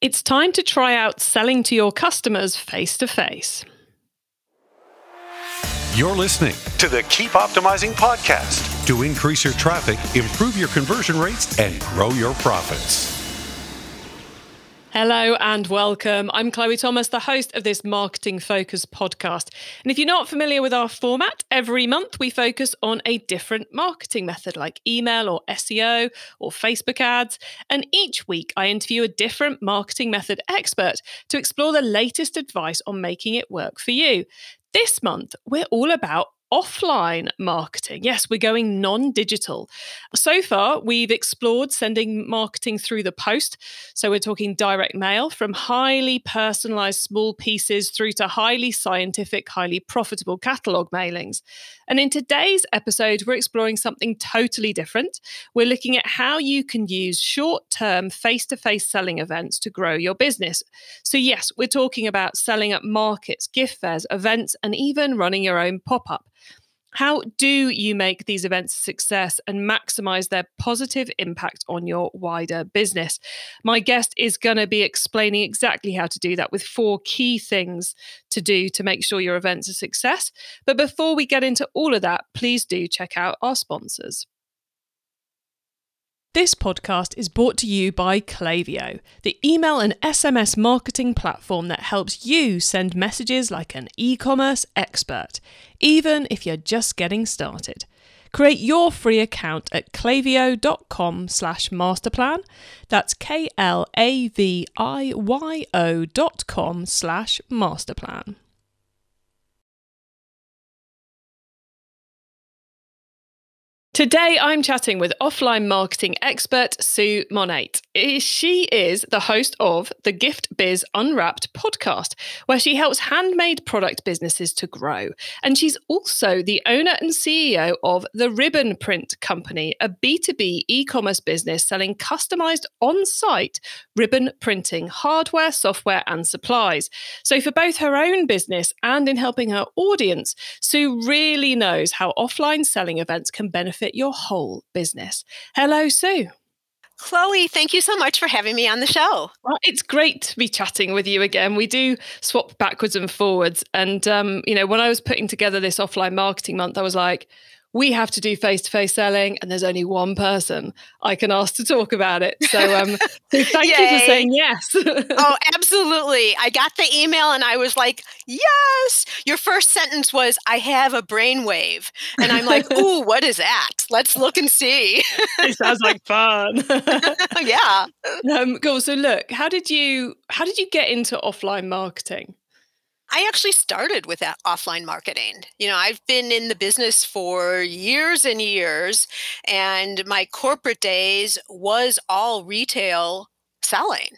It's time to try out selling to your customers face-to-face. You're listening to the Keep Optimizing Podcast to increase your traffic, improve your conversion rates, and grow your profits. Hello and welcome. I'm Chloe Thomas, the host of this Marketing Focus podcast. And if you're not familiar with our format, every month we focus on a different marketing method like email or SEO or Facebook ads. And each week I interview a different marketing method expert to explore the latest advice on making it work for you. This month, we're all about offline marketing. Yes, we're going non-digital. So far, we've explored sending marketing through the post. So we're talking direct mail from highly personalized small pieces through to highly scientific, highly profitable catalog mailings. And in today's episode, we're exploring something totally different. We're looking at how you can use short-term face-to-face selling events to grow your business. So yes, we're talking about selling at markets, gift fairs, events, and even running your own pop-up. How do you make these events a success and maximize their positive impact on your wider business? My guest is going to be explaining exactly how to do that with 4 key things to do to make sure your event's a success. But before we get into all of that, please do check out our sponsors. This podcast is brought to you by Klaviyo, the email and SMS marketing platform that helps you send messages like an e-commerce expert, even if you're just getting started. Create your free account at klaviyo.com/masterplan. That's klaviyo.com/masterplan. Today, I'm chatting with offline marketing expert Sue Monette. She is the host of the Gift Biz Unwrapped podcast, where she helps handmade product businesses to grow. And she's also the owner and CEO of the Ribbon Print Company, a B2B e-commerce business selling customized on-site ribbon printing hardware, software, and supplies. So for both her own business and in helping her audience, Sue really knows how offline selling events can benefit your whole business. Hello, Sue. Chloe, thank you so much for having me on the show. Well, it's great to be chatting with you again. We do swap backwards and forwards. And, when I was putting together this offline marketing month, I was like, we have to do face-to-face selling, and there's only one person I can ask to talk about it. So thank you for saying yes. Oh, absolutely. I got the email and I was like, yes. Your first sentence was, I have a brainwave. And I'm like, ooh, what is that? Let's look and see. It sounds like fun. Yeah. Cool. So look, how did you get into offline marketing? I actually started with that offline marketing. I've been in the business for years and years, and my corporate days was all retail selling,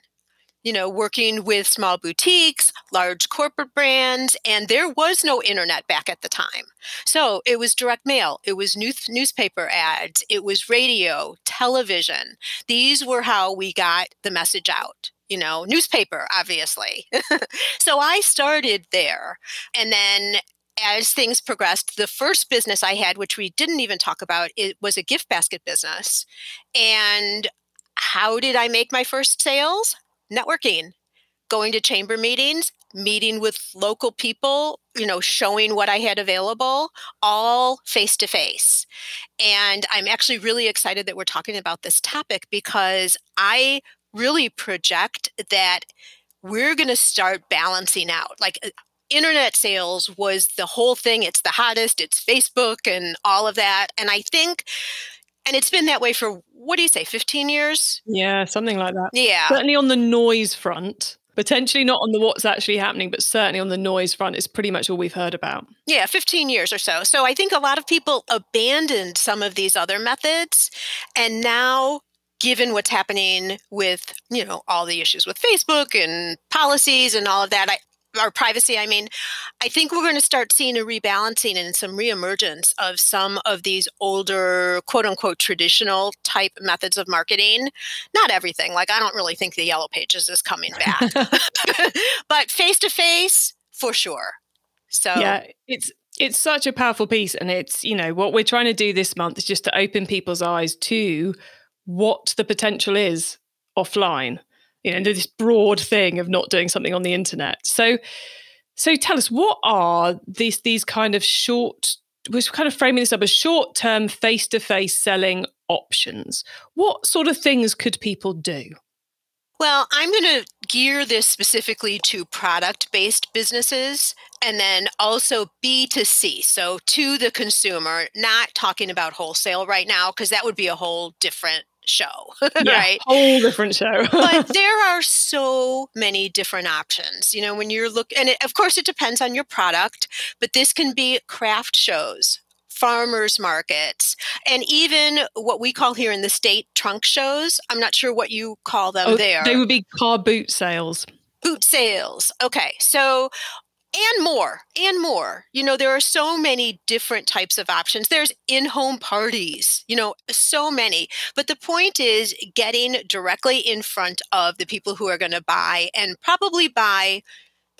working with small boutiques, large corporate brands, and there was no internet back at the time. So it was direct mail, it was newspaper ads, it was radio, television. These were how we got the message out. Newspaper, obviously. So I started there. And then as things progressed, the first business I had, which we didn't even talk about, it was a gift basket business. And how did I make my first sales? Networking, going to chamber meetings, meeting with local people, showing what I had available, all face-to-face. And I'm actually really excited that we're talking about this topic because I really project that we're going to start balancing out. Like internet sales was the whole thing. It's the hottest. It's Facebook and all of that. And I think, and it's been that way for, 15 years? Yeah, something like that. Yeah. Certainly on the noise front. Potentially not on the what's actually happening, but certainly on the noise front is pretty much all we've heard about. Yeah, 15 years or so. So I think a lot of people abandoned some of these other methods. And now, given what's happening with, all the issues with Facebook and policies and all of that, or privacy, I think we're going to start seeing a rebalancing and some reemergence of some of these older, quote unquote, traditional type methods of marketing. Not everything. I don't really think the Yellow Pages is coming back, but face-to-face for sure. So yeah, it's such a powerful piece. And it's, what we're trying to do this month is just to open people's eyes to what the potential is offline. you know, this broad thing of not doing something on the internet. So tell us, what are these kind of short, we're kind of framing this up as short-term face-to-face selling options. What sort of things could people do? Well, I'm going to gear this specifically to product-based businesses and then also B2C, so to the consumer, not talking about wholesale right now, because that would be a whole different show, right? Whole different show. But there are so many different options. You know, when you're looking, and of course it depends on your product, but this can be craft shows, farmers markets, and even what we call here in the state trunk shows. I'm not sure what you call them there. They would be car boot sales. Boot sales. Okay. So, and more. You know, there are so many different types of options. There's in-home parties, you know, so many. But the point is getting directly in front of the people who are going to buy, and probably buy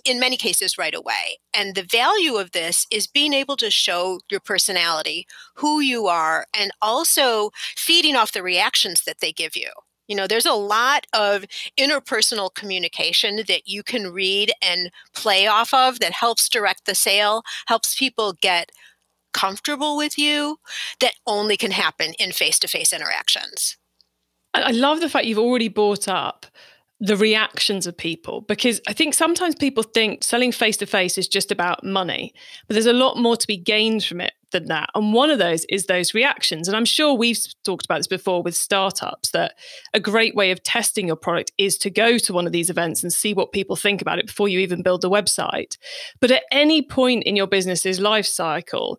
in many cases right away. And the value of this is being able to show your personality, who you are, and also feeding off the reactions that they give you. You know, there's a lot of interpersonal communication that you can read and play off of that helps direct the sale, helps people get comfortable with you, that only can happen in face-to-face interactions. I love the fact you've already brought up the reactions of people, because I think sometimes people think selling face-to-face is just about money, but there's a lot more to be gained from it than that. And one of those is those reactions. And I'm sure we've talked about this before with startups, that a great way of testing your product is to go to one of these events and see what people think about it before you even build the website. But at any point in your business's life cycle,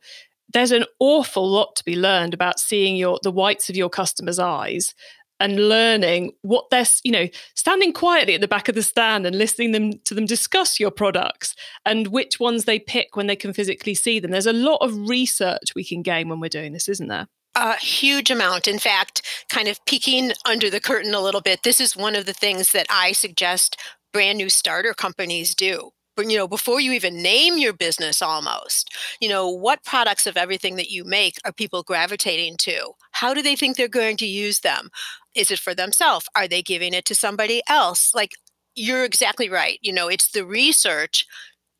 there's an awful lot to be learned about seeing the whites of your customers' eyes and learning what they're, you know, standing quietly at the back of the stand and listening to them discuss your products and which ones they pick when they can physically see them. There's a lot of research we can gain when we're doing this, isn't there? A huge amount. In fact, kind of peeking under the curtain a little bit, this is one of the things that I suggest brand new starter companies do. But, you know, before you even name your business almost, you know, what products of everything that you make are people gravitating to? How do they think they're going to use them? Is it for themselves? Are they giving it to somebody else? Like, you're exactly right. You know, it's the research,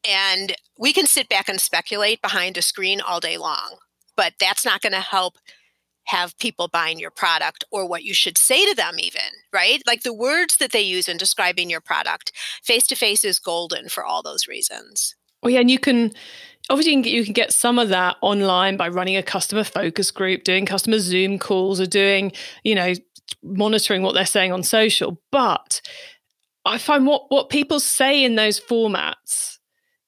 and we can sit back and speculate behind a screen all day long, but that's not going to help have people buying your product or what you should say to them even, right? Like the words that they use in describing your product. Face-to-face is golden for all those reasons. Oh yeah, and you can, obviously you can get some of that online by running a customer focus group, doing customer Zoom calls, or doing, you know, monitoring what they're saying on social. But I find what people say in those formats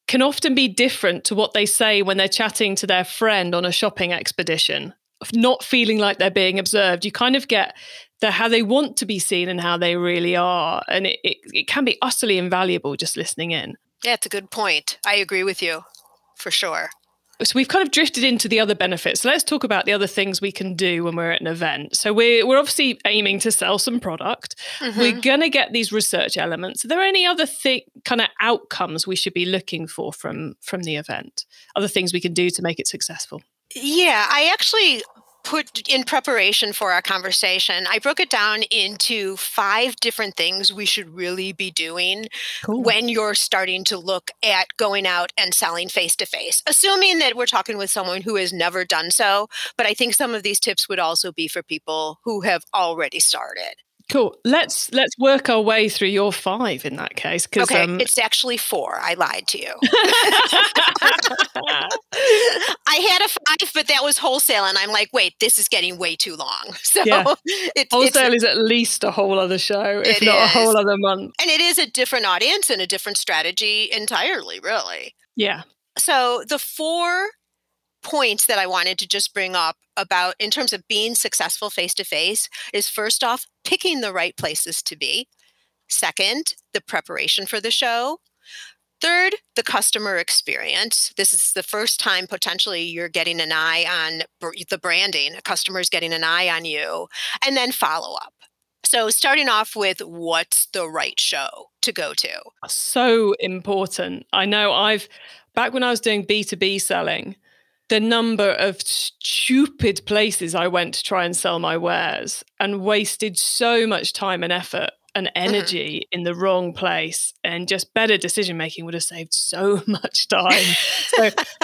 can often be different to what they say when they're chatting to their friend on a shopping expedition. Not feeling like they're being observed. You kind of get the how they want to be seen and how they really are. And it can be utterly invaluable just listening in. Yeah, it's a good point. I agree with you for sure. So we've kind of drifted into the other benefits. So let's talk about the other things we can do when we're at an event. So we're obviously aiming to sell some product. Mm-hmm. We're going to get these research elements. Are there any other kind of outcomes we should be looking for from the event? Other things we can do to make it successful? Yeah, I actually put in preparation for our conversation, I broke it down into 5 different things we should really be doing when you're starting to look at going out and selling face-to-face, assuming that we're talking with someone who has never done so. But I think some of these tips would also be for people who have already started. Cool. Let's work our way through your 5 in that case. Okay, it's actually 4. I lied to you. I had a 5, but that was wholesale. And I'm like, wait, this is getting way too long. So yeah. Wholesale is at least a whole other show, if not a whole other month. And it is a different audience and a different strategy entirely, really. Yeah. So the 4 points that I wanted to just bring up about in terms of being successful face-to-face is, first off, picking the right places to be. Second, the preparation for the show. Third, the customer experience. This is the first time potentially you're getting an eye on the branding. A customer's getting an eye on you. And then follow up. So starting off with what's the right show to go to. So important. I know back when I was doing B2B selling, the number of stupid places I went to try and sell my wares and wasted so much time and effort and energy in the wrong place, and just better decision making would have saved so much time.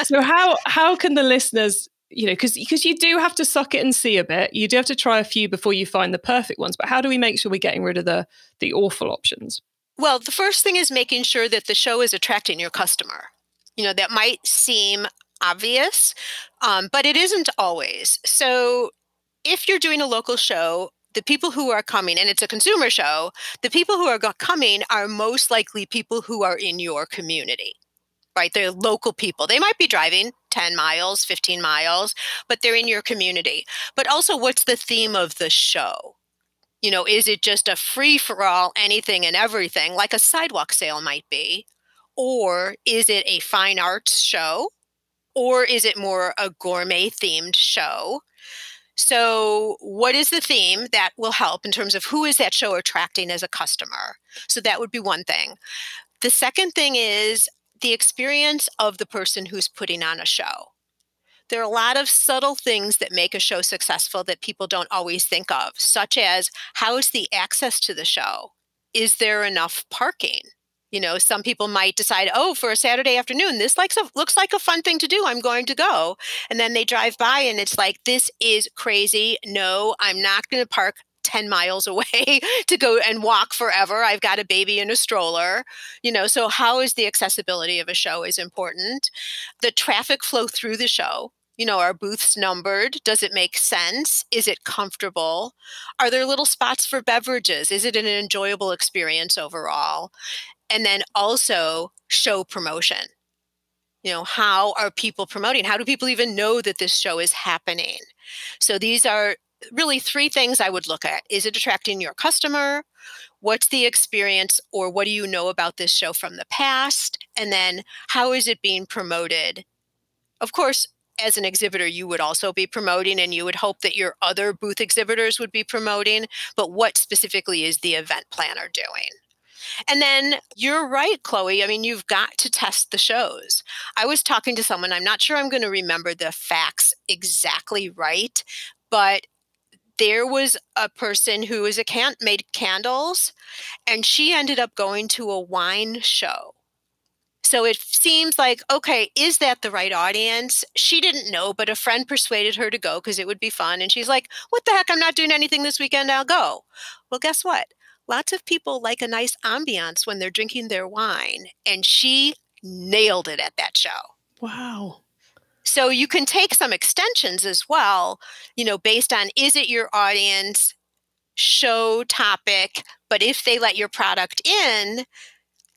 So how can the listeners, you know, because you do have to suck it and see a bit, you do have to try a few before you find the perfect ones, but how do we make sure we're getting rid of the awful options? Well, the first thing is making sure that the show is attracting your customer. You know, that might seem obvious, but it isn't always. So if you're doing a local show, the people who are coming, and it's a consumer show, the people who are coming are most likely people who are in your community, right? They're local people. They might be driving 10 miles, 15 miles, but they're in your community. But also, what's the theme of the show? You know, is it just a free-for-all, anything and everything, like a sidewalk sale might be? Or is it a fine arts show? Or is it more a gourmet-themed show? So what is the theme that will help in terms of who is that show attracting as a customer? So that would be one thing. The second thing is the experience of the person who's putting on a show. There are a lot of subtle things that make a show successful that people don't always think of, such as how is the access to the show? Is there enough parking? You know, some people might decide, oh, for a Saturday afternoon, this looks like a fun thing to do. I'm going to go. And then they drive by and it's like, this is crazy. No, I'm not going to park 10 miles away to go and walk forever. I've got a baby in a stroller. You know, so how is the accessibility of a show is important. The traffic flow through the show. You know, are booths numbered? Does it make sense? Is it comfortable? Are there little spots for beverages? Is it an enjoyable experience overall? And then also show promotion. You know, how are people promoting? How do people even know that this show is happening? So these are really three things I would look at. Is it attracting your customer? What's the experience, or what do you know about this show from the past? And then how is it being promoted? Of course, as an exhibitor, you would also be promoting, and you would hope that your other booth exhibitors would be promoting. But what specifically is the event planner doing? And then you're right, Chloe. I mean, you've got to test the shows. I was talking to someone, I'm not sure I'm going to remember the facts exactly right, but there was a person who was made candles, and she ended up going to a wine show. So it seems like, okay, is that the right audience? She didn't know, but a friend persuaded her to go because it would be fun. And she's like, what the heck? I'm not doing anything this weekend. I'll go. Well, guess what? Lots of people like a nice ambiance when they're drinking their wine. And she nailed it at that show. Wow. So you can take some extensions as well, you know, based on, is it your audience, show topic, but if they let your product in,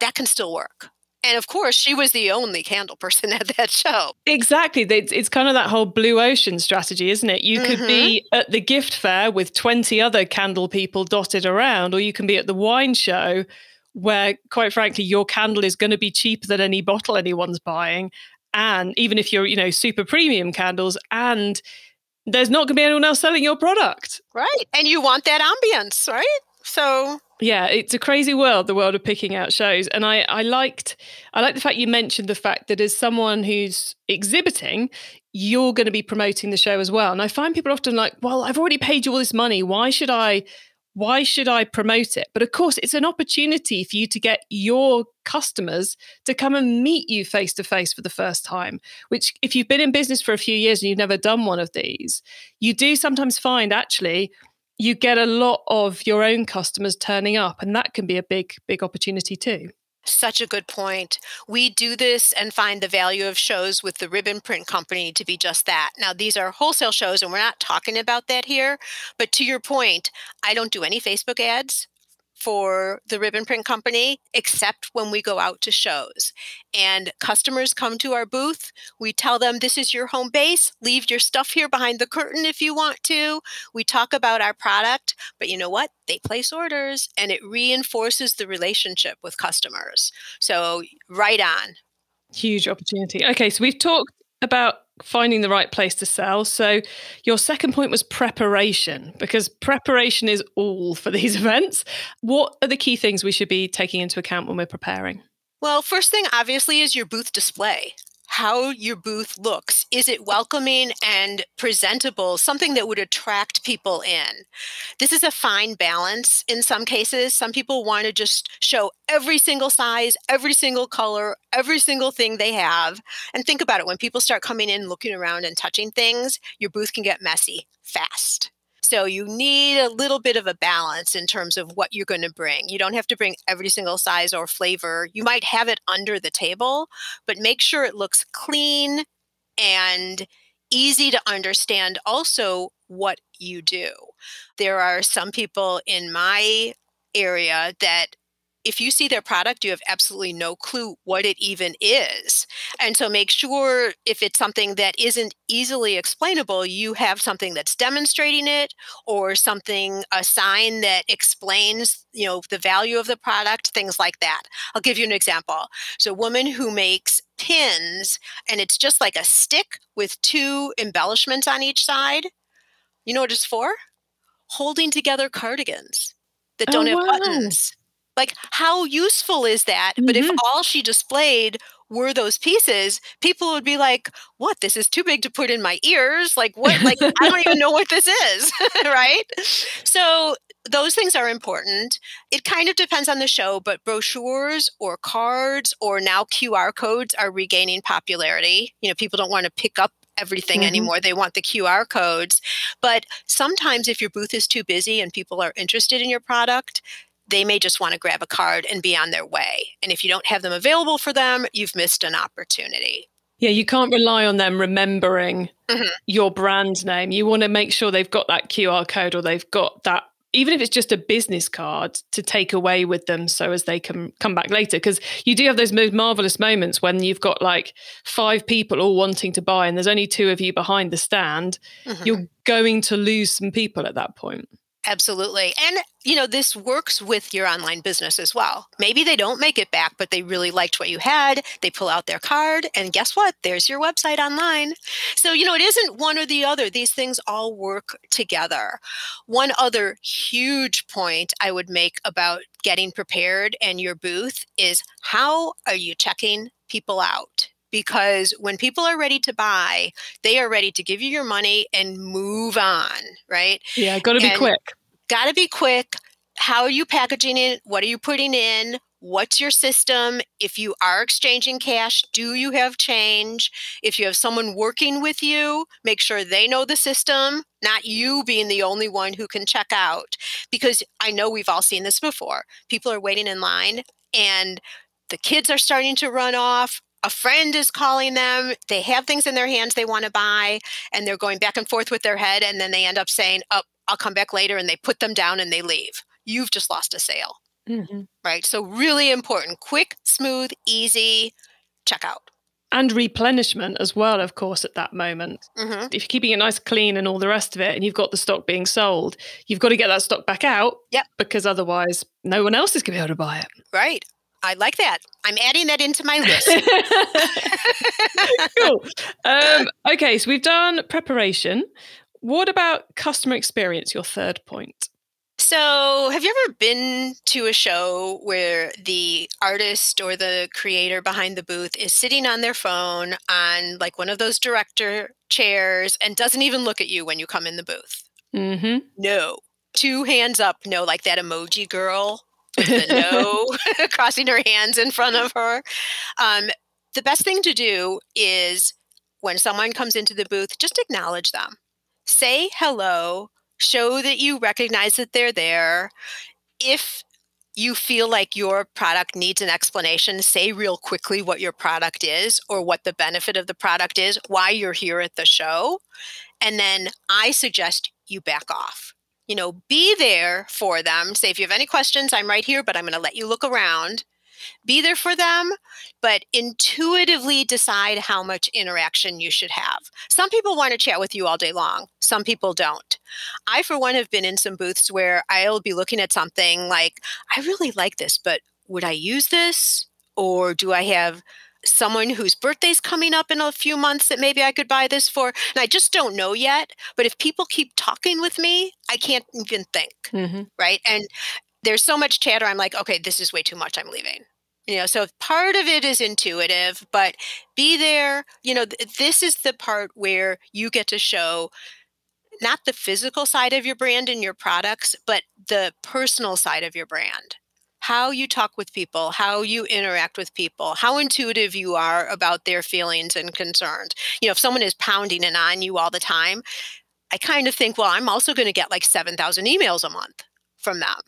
that can still work. And of course, she was the only candle person at that show. Exactly. It's kind of that whole blue ocean strategy, isn't it? You could be at the gift fair with 20 other candle people dotted around, or you can be at the wine show where, quite frankly, your candle is going to be cheaper than any bottle anyone's buying. And even if you're, you know, super premium candles, and there's not going to be anyone else selling your product. Right. And you want that ambience, right? So... yeah, it's a crazy world, the world of picking out shows. And I liked the fact you mentioned the fact that as someone who's exhibiting, you're going to be promoting the show as well. And I find people often like, well, I've already paid you all this money. Why should I promote it? But of course, it's an opportunity for you to get your customers to come and meet you face to face for the first time, which if you've been in business for a few years and you've never done one of these, you do sometimes find actually... you get a lot of your own customers turning up, and that can be a big, big opportunity too. Such a good point. We do this and find the value of shows with the Ribbon Print Company to be just that. Now, these are wholesale shows, and we're not talking about that here. But to your point, I don't do any Facebook ads for the Ribbon Print Company, except when we go out to shows. And customers come to our booth. We tell them, this is your home base. Leave your stuff here behind the curtain if you want to. We talk about our product. But you know what? They place orders, and it reinforces the relationship with customers. So right on. Huge opportunity. Okay, so we've talked about finding the right place to sell. So your second point was preparation, because preparation is all for these events. What are the key things we should be taking into account when we're preparing? Well, first thing obviously is your booth display. how your booth looks. Is it welcoming and presentable, something that would attract people in? This is a fine balance in some cases. Some people want to just show every single size, every single color, every single thing they have. And think about it. When people start coming in, looking around and touching things, your booth can get messy fast. So you need a little bit of a balance in terms of what you're going to bring. You don't have to bring every single size or flavor. You might have it under the table, but make sure it looks clean and easy to understand also what you do. There are some people in my area that if you see their product, you have absolutely no clue what it even is. And so make sure if it's something that isn't easily explainable, you have something that's demonstrating it or something, a sign that explains, you know, the value of the product, things like that. I'll give you an example. So a woman who makes pins, and it's just like a stick with two embellishments on each side. You know what it's for? Holding together cardigans that don't have buttons. Like, how useful is that? Mm-hmm. But if all she displayed were those pieces, people would be like, what? This is too big to put in my ears. Like, what? Like, I don't even know what this is, right? So those things are important. It kind of depends on the show, but brochures or cards or now QR codes are regaining popularity. You know, people don't want to pick up everything mm-hmm. anymore. They want the QR codes. But sometimes if your booth is too busy and people are interested in your product, they may just want to grab a card and be on their way. And if you don't have them available for them, you've missed an opportunity. Yeah, you can't rely on them remembering mm-hmm. your brand name. You want to make sure they've got that QR code or they've got that, even if it's just a business card, to take away with them so as they can come back later. Because you do have those marvelous moments when you've got like five people all wanting to buy and there's only two of you behind the stand. Mm-hmm. You're going to lose some people at that point. Absolutely. And, you know, this works with your online business as well. Maybe they don't make it back, but they really liked what you had. They pull out their card and guess what? There's your website online. So, you know, it isn't one or the other. These things all work together. One other huge point I would make about getting prepared and your booth is how are you checking people out? Because when people are ready to buy, they are ready to give you your money and move on, right? Yeah, got to be quick. Got to be quick. How are you packaging it? What are you putting in? What's your system? If you are exchanging cash, do you have change? If you have someone working with you, make sure they know the system, not you being the only one who can check out. Because I know we've all seen this before. People are waiting in line and the kids are starting to run off. A friend is calling them, they have things in their hands they want to buy, and they're going back and forth with their head, and then they end up saying, oh, I'll come back later, and they put them down and they leave. You've just lost a sale, mm-hmm. right? So really important, quick, smooth, easy checkout. And replenishment as well, of course, at that moment. Mm-hmm. If you're keeping it nice, clean, and all the rest of it, and you've got the stock being sold, you've got to get that stock back out because otherwise no one else is going to be able to buy it. Right. I like that. I'm adding that into my list. Cool. Okay, so we've done preparation. What about customer experience, your third point? So have you ever been to a show where the artist or the creator behind the booth is sitting on their phone on like one of those director chairs and doesn't even look at you when you come in the booth? Mm-hmm. No. Two hands up. No, like that emoji girl. The no, crossing her hands in front of her. The best thing to do is when someone comes into the booth, just acknowledge them. Say hello, show that you recognize that they're there. If you feel like your product needs an explanation, say real quickly what your product is or what the benefit of the product is, why you're here at the show. And then I suggest you back off. You know, be there for them. Say, if you have any questions, I'm right here, but I'm going to let you look around. Be there for them, but intuitively decide how much interaction you should have. Some people want to chat with you all day long. Some people don't. I, for one, have been in some booths where I'll be looking at something like, I really like this, but would I use this? Or do I have someone whose birthday's coming up in a few months that maybe I could buy this for? And I just don't know yet. But if people keep talking with me, I can't even think, mm-hmm. right? And there's so much chatter. I'm like, okay, this is way too much. I'm leaving. So part of it is intuitive, but be there. This is the part where you get to show not the physical side of your brand and your products, but the personal side of your brand. How you talk with people, how you interact with people, how intuitive you are about their feelings and concerns. If someone is pounding it on you all the time, I kind of think, well, I'm also going to get like 7,000 emails a month from them.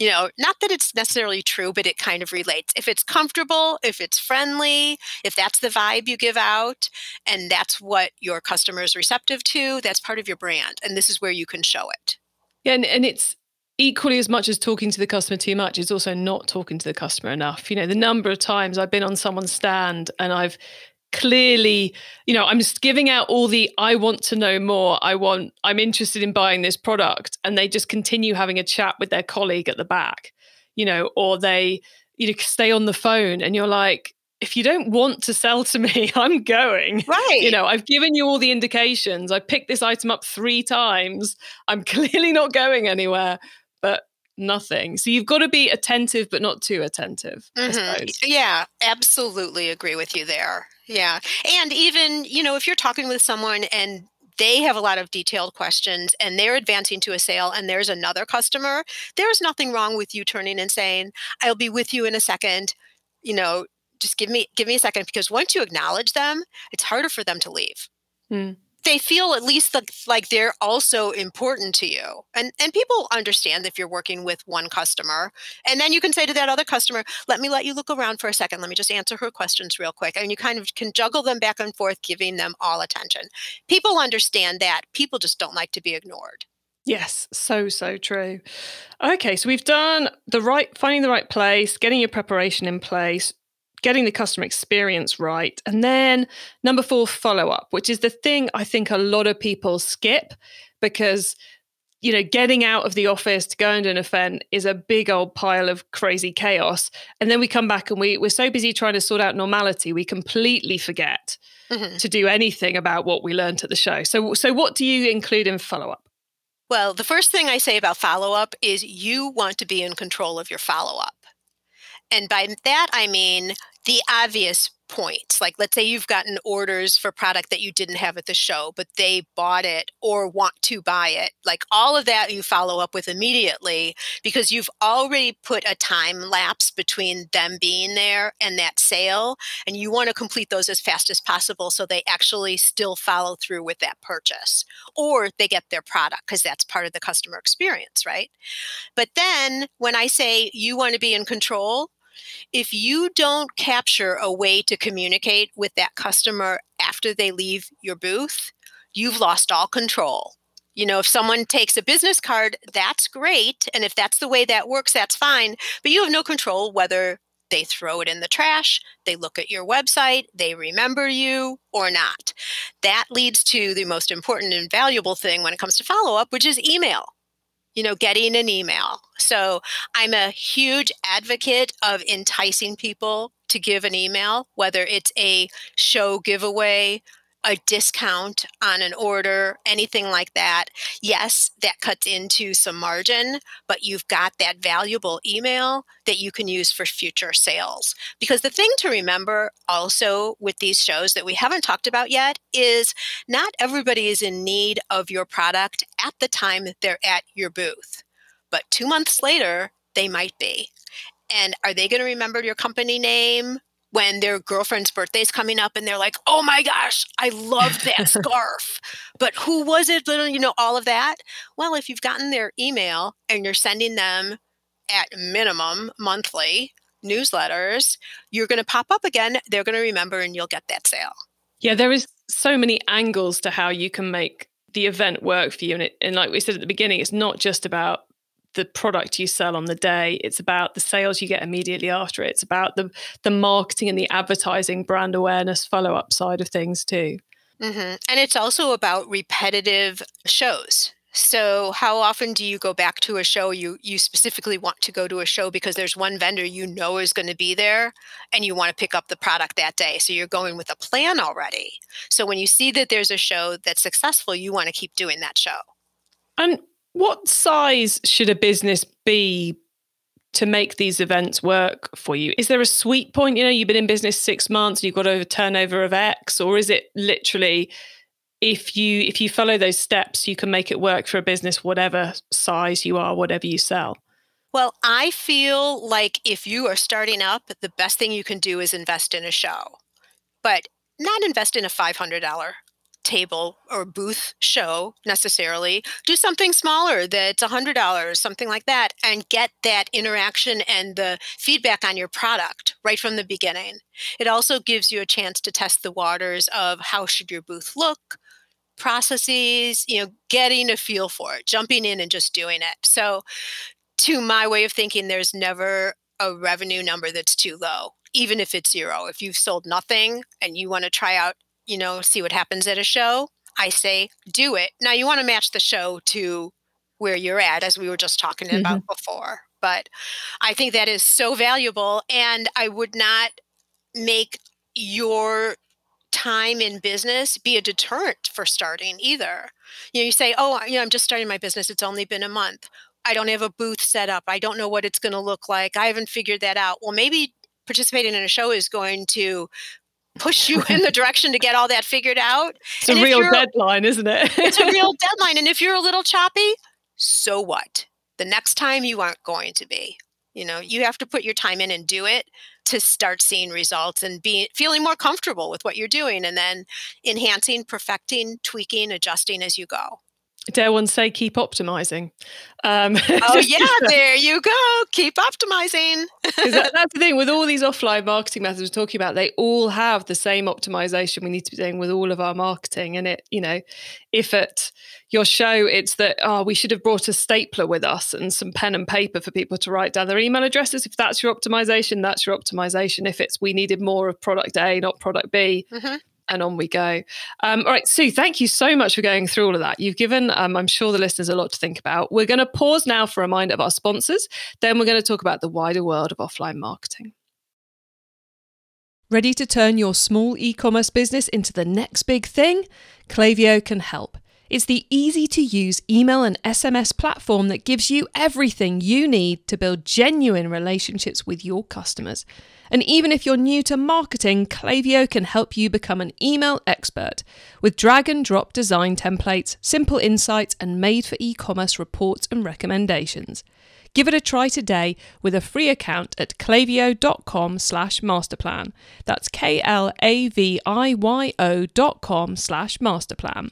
Not that it's necessarily true, but it kind of relates. If it's comfortable, if it's friendly, if that's the vibe you give out, and that's what your customer is receptive to, that's part of your brand. And this is where you can show it. Yeah, and it's equally as much as talking to the customer too much, it's also not talking to the customer enough. The number of times I've been on someone's stand and I've clearly, I'm just giving out all the, I want to know more. I'm interested in buying this product. And they just continue having a chat with their colleague at the back, or they, stay on the phone and you're like, if you don't want to sell to me, I'm going. Right. I've given you all the indications. I picked this item up 3 times. I'm clearly not going anywhere, but nothing. So you've got to be attentive, but not too attentive. Mm-hmm. I suppose. Yeah, absolutely agree with you there. Yeah. And even, if you're talking with someone and they have a lot of detailed questions and they're advancing to a sale and there's another customer, there's nothing wrong with you turning and saying, I'll be with you in a second, just give me a second, because once you acknowledge them, it's harder for them to leave. Mm. They feel at least like they're also important to you. And people understand if you're working with one customer. And then you can say to that other customer, let you look around for a second. Let me just answer her questions real quick. And you kind of can juggle them back and forth, giving them all attention. People understand that. People just don't like to be ignored. Yes, so true. Okay, so we've done finding the right place, getting your preparation in place, getting the customer experience right. And then number 4, follow-up, which is the thing I think a lot of people skip because, getting out of the office to go and do an event is a big old pile of crazy chaos. And then we come back and we're so busy trying to sort out normality, we completely forget to do anything about what we learned at the show. So what do you include in follow-up? Well, the first thing I say about follow-up is you want to be in control of your follow-up. And by that, I mean the obvious points. Like, let's say you've gotten orders for product that you didn't have at the show, but they bought it or want to buy it. Like, all of that you follow up with immediately because you've already put a time lapse between them being there and that sale. And you want to complete those as fast as possible so they actually still follow through with that purchase or they get their product, because that's part of the customer experience, right? But then when I say you want to be in control, if you don't capture a way to communicate with that customer after they leave your booth, you've lost all control. If someone takes a business card, that's great. And if that's the way that works, that's fine. But you have no control whether they throw it in the trash, they look at your website, they remember you or not. That leads to the most important and valuable thing when it comes to follow-up, which is email. Getting an email. So I'm a huge advocate of enticing people to give an email, whether it's a show giveaway, a discount on an order, anything like that. Yes, that cuts into some margin, but you've got that valuable email that you can use for future sales. Because the thing to remember also with these shows that we haven't talked about yet is not everybody is in need of your product at the time that they're at your booth, but 2 months later, they might be. And are they going to remember your company name when their girlfriend's birthday's coming up and they're like, oh my gosh, I love that scarf, but who was it? All of that. Well, if you've gotten their email and you're sending them at minimum monthly newsletters, you're going to pop up again, they're going to remember, and you'll get that sale. Yeah, there is so many angles to how you can make the event work for you. And like we said at the beginning, it's not just about the product you sell on the day. It's about the sales you get immediately after it. It's about the marketing and the advertising, brand awareness, follow-up side of things too. Mm-hmm. And it's also about repetitive shows. So how often do you go back to a show? You specifically want to go to a show because there's one vendor is going to be there and you want to pick up the product that day. So you're going with a plan already. So when you see that there's a show that's successful, you want to keep doing that show. And what size should a business be to make these events work for you? Is there a sweet point? You know, you've been in business 6 months, you've got over turnover of X, or is it literally if you follow those steps, you can make it work for a business, whatever size you are, whatever you sell? Well, I feel like if you are starting up, the best thing you can do is invest in a show, but not invest in a $500 table or booth show necessarily. Do something smaller that's $100, something like that, and get that interaction and the feedback on your product right from the beginning. It also gives you a chance to test the waters of how should your booth look, processes, getting a feel for it, jumping in and just doing it. So to my way of thinking, there's never a revenue number that's too low, even if it's zero. If you've sold nothing and you want to try out, see what happens at a show, I say do it. Now, you want to match the show to where you're at, as we were just talking about before. But I think that is so valuable. And I would not make your time in business be a deterrent for starting either. You say, I'm just starting my business. It's only been a month. I don't have a booth set up. I don't know what it's going to look like. I haven't figured that out. Well, maybe participating in a show is going to push you in the direction to get all that figured out. It's a real deadline, isn't it? It's a real deadline. And if you're a little choppy, so what? The next time you aren't going to be. You have to put your time in and do it to start seeing results and feeling more comfortable with what you're doing, and then enhancing, perfecting, tweaking, adjusting as you go. Dare one say, keep optimizing. There you go. Keep optimizing. That's the thing with all these offline marketing methods we're talking about. They all have the same optimization we need to be doing with all of our marketing. And it, if at your show it's that, we should have brought a stapler with us and some pen and paper for people to write down their email addresses. If that's your optimization, that's your optimization. If it's we needed more of product A, not product B. Mm-hmm. And on we go. All right, Sue, thank you so much for going through all of that. You've given, I'm sure, the listeners a lot to think about. We're going to pause now for a reminder of our sponsors. Then we're going to talk about the wider world of offline marketing. Ready to turn your small e-commerce business into the next big thing? Klaviyo can help. It's the easy-to-use email and SMS platform that gives you everything you need to build genuine relationships with your customers. And even if you're new to marketing, Klaviyo can help you become an email expert with drag-and-drop design templates, simple insights, and made-for-e-commerce reports and recommendations. Give it a try today with a free account at klaviyo.com/masterplan. That's klaviyo.com/masterplan.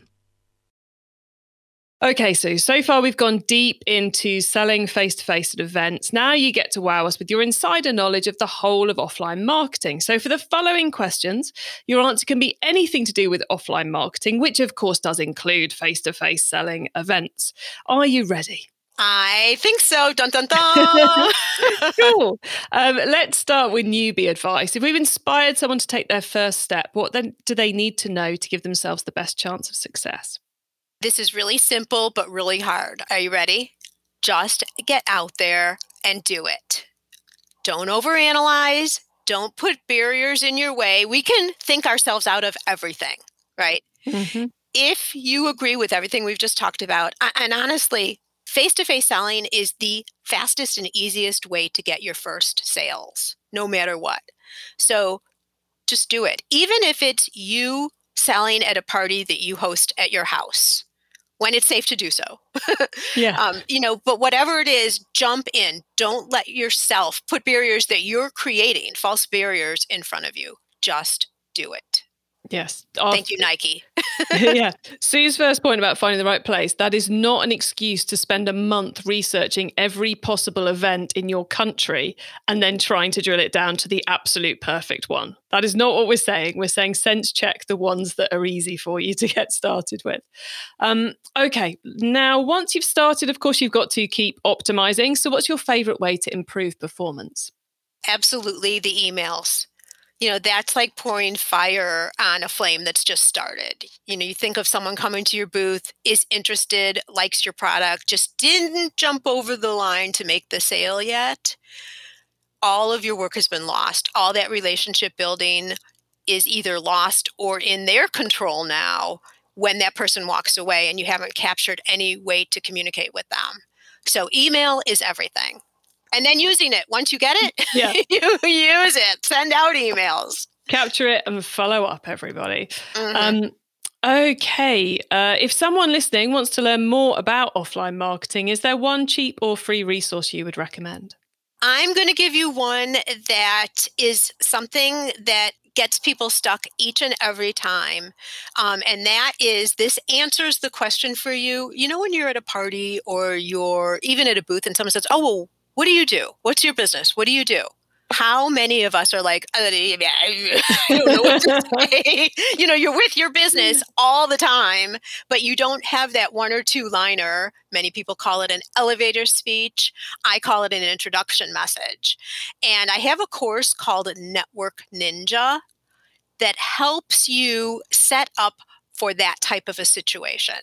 Okay, so far we've gone deep into selling face-to-face at events. Now you get to wow us with your insider knowledge of the whole of offline marketing. So for the following questions, your answer can be anything to do with offline marketing, which of course does include face-to-face selling events. Are you ready? I think so. Dun, dun, dun. Cool. Let's start with newbie advice. If we've inspired someone to take their first step, what then do they need to know to give themselves the best chance of success? This is really simple, but really hard. Are you ready? Just get out there and do it. Don't overanalyze. Don't put barriers in your way. We can think ourselves out of everything, right? Mm-hmm. If you agree with everything we've just talked about, and honestly, face-to-face selling is the fastest and easiest way to get your first sales, no matter what. So just do it. Even if it's you selling at a party that you host at your house, when it's safe to do so. Yeah. But whatever it is, jump in. Don't let yourself put barriers that you're creating, false barriers in front of you. Just do it. Yes. Thank you, Nike. Yeah. Sue's first point about finding the right place, that is not an excuse to spend a month researching every possible event in your country and then trying to drill it down to the absolute perfect one. That is not what we're saying. We're saying sense check the ones that are easy for you to get started with. Okay. Now, once you've started, of course, you've got to keep optimizing. So what's your favorite way to improve performance? Absolutely, the emails. That's like pouring fire on a flame that's just started. You think of someone coming to your booth, is interested, likes your product, just didn't jump over the line to make the sale yet. All of your work has been lost. All that relationship building is either lost or in their control now when that person walks away and you haven't captured any way to communicate with them. So email is everything. And then using it. Once you get it, you use it. Send out emails. Capture it and follow up, everybody. Mm-hmm. Okay. If someone listening wants to learn more about offline marketing, is there one cheap or free resource you would recommend? I'm going to give you one that is something that gets people stuck each and every time. And that is, this answers the question for you. You know, when you're at a party or you're even at a booth and someone says, oh, well, what do you do? What's your business? What do you do? How many of us are like, I don't know what to say. You know, you're with your business all the time, but you don't have that one or two liner. Many people call it an elevator speech. I call it an introduction message. And I have a course called Network Ninja that helps you set up for that type of a situation.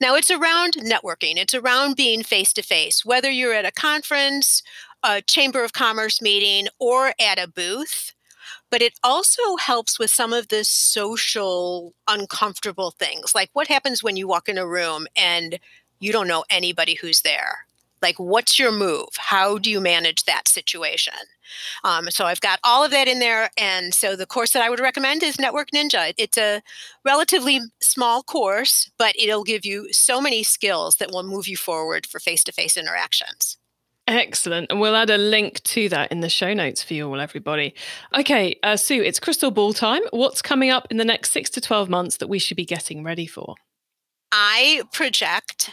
Now, it's around networking. It's around being face-to-face, whether you're at a conference, a Chamber of Commerce meeting, or at a booth, but it also helps with some of the social uncomfortable things. Like, what happens when you walk in a room and you don't know anybody who's there? Like, what's your move? How do you manage that situation? So I've got all of that in there. And so the course that I would recommend is Network Ninja. It's a relatively small course, but it'll give you so many skills that will move you forward for face-to-face interactions. Excellent. And we'll add a link to that in the show notes for you all, everybody. Okay, Sue, it's crystal ball time. What's coming up in the next 6 to 12 months that we should be getting ready for? I project,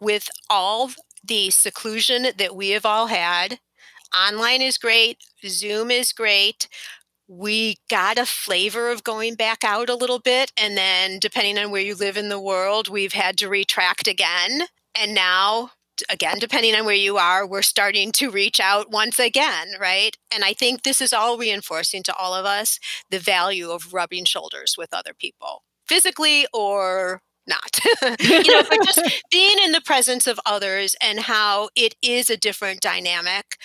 with all the seclusion that we have all had, online is great, Zoom is great. We got a flavor of going back out a little bit. And then depending on where you live in the world, we've had to retract again. And now, again, depending on where you are, we're starting to reach out once again, right? And I think this is all reinforcing to all of us the value of rubbing shoulders with other people, physically or not. But just being in the presence of others and how it is a different dynamic.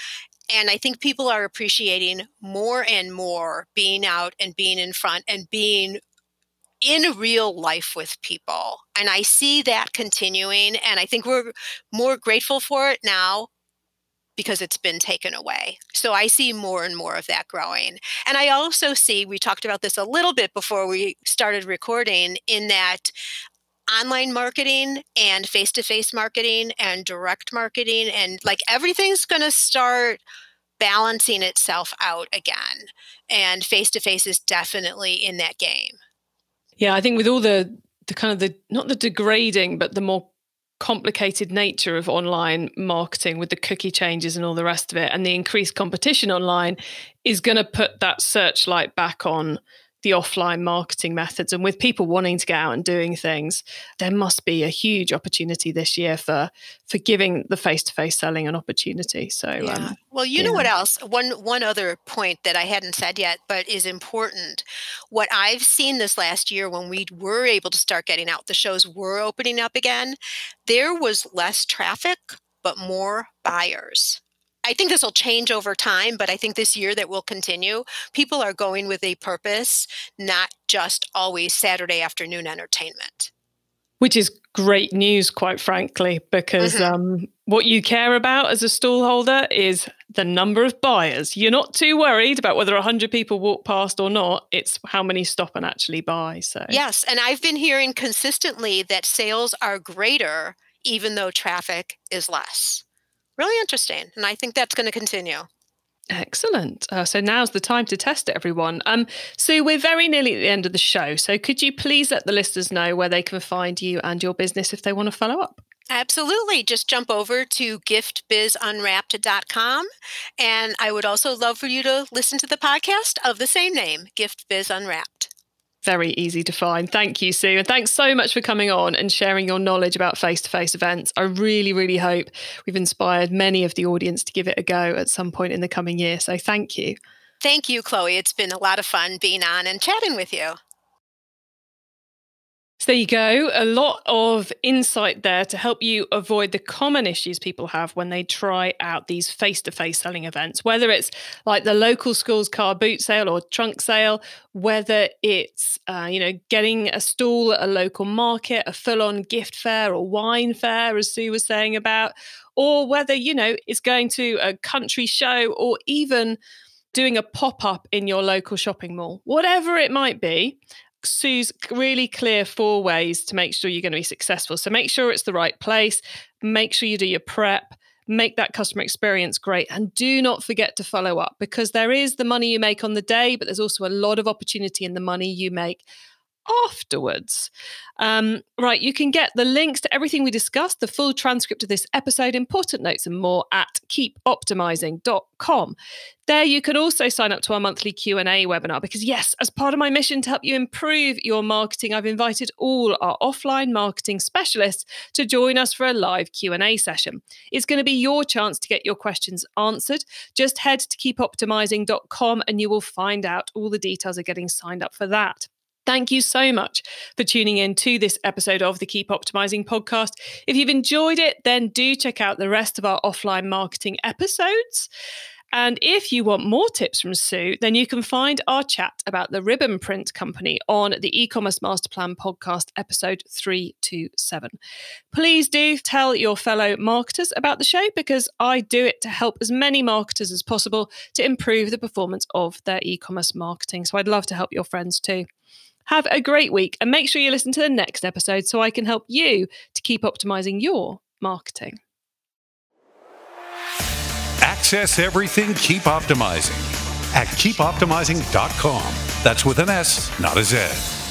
And I think people are appreciating more and more being out and being in front and being in real life with people. And I see that continuing. And I think we're more grateful for it now because it's been taken away. So I see more and more of that growing. And I also see, we talked about this a little bit before we started recording, in that online marketing and face-to-face marketing and direct marketing and like everything's going to start balancing itself out again. And face-to-face is definitely in that game. Yeah, I think with all the kind of the, not the degrading, but the more complicated nature of online marketing with the cookie changes and all the rest of it, and the increased competition online is going to put that searchlight back on the offline marketing methods. And with people wanting to get out and doing things, there must be a huge opportunity this year for giving the face-to-face selling an opportunity. So, yeah. Well, you know what else? One other point that I hadn't said yet, but is important. What I've seen this last year, when we were able to start getting out, the shows were opening up again, there was less traffic, but more buyers. I think this will change over time, but I think this year that will continue. People are going with a purpose, not just always Saturday afternoon entertainment. Which is great news, quite frankly, because what you care about as a stallholder is the number of buyers. You're not too worried about whether 100 people walk past or not. It's how many stop and actually buy. So yes, and I've been hearing consistently that sales are greater even though traffic is less. Really interesting. And I think that's going to continue. Excellent. So now's the time to test it, everyone. Sue, we're very nearly at the end of the show. So could you please let the listeners know where they can find you and your business if they want to follow up? Absolutely. Just jump over to giftbizunwrapped.com. And I would also love for you to listen to the podcast of the same name, Gift Biz Unwrapped. Very easy to find. Thank you, Sue. And thanks so much for coming on and sharing your knowledge about face-to-face events. I really, really hope we've inspired many of the audience to give it a go at some point in the coming year. So thank you. Thank you, Chloe. It's been a lot of fun being on and chatting with you. So there you go. A lot of insight there to help you avoid the common issues people have when they try out these face-to-face selling events, whether it's like the local school's car boot sale or trunk sale, whether it's, getting a stall at a local market, a full-on gift fair or wine fair, as Sue was saying about, or whether, it's going to a country show or even doing a pop-up in your local shopping mall, whatever it might be. Sue's really clear 4 ways to make sure you're going to be successful. So make sure it's the right place, make sure you do your prep, make that customer experience great, and do not forget to follow up, because there is the money you make on the day, but there's also a lot of opportunity in the money you make afterwards. Right, you can get the links to everything we discussed, the full transcript of this episode, important notes and more at keepoptimizing.com. There you can also sign up to our monthly Q&A webinar, because yes, as part of my mission to help you improve your marketing, I've invited all our offline marketing specialists to join us for a live Q&A session. It's going to be your chance to get your questions answered. Just head to keepoptimizing.com and you will find out all the details of getting signed up for that. Thank you so much for tuning in to this episode of the Keep Optimizing podcast. If you've enjoyed it, then do check out the rest of our offline marketing episodes. And if you want more tips from Sue, then you can find our chat about the Ribbon Print Company on the eCommerce Master Plan podcast, episode 327. Please do tell your fellow marketers about the show, because I do it to help as many marketers as possible to improve the performance of their e-commerce marketing. So I'd love to help your friends too. Have a great week, and make sure you listen to the next episode so I can help you to keep optimizing your marketing. Access everything Keep Optimizing at keepoptimizing.com. That's with an S, not a Z.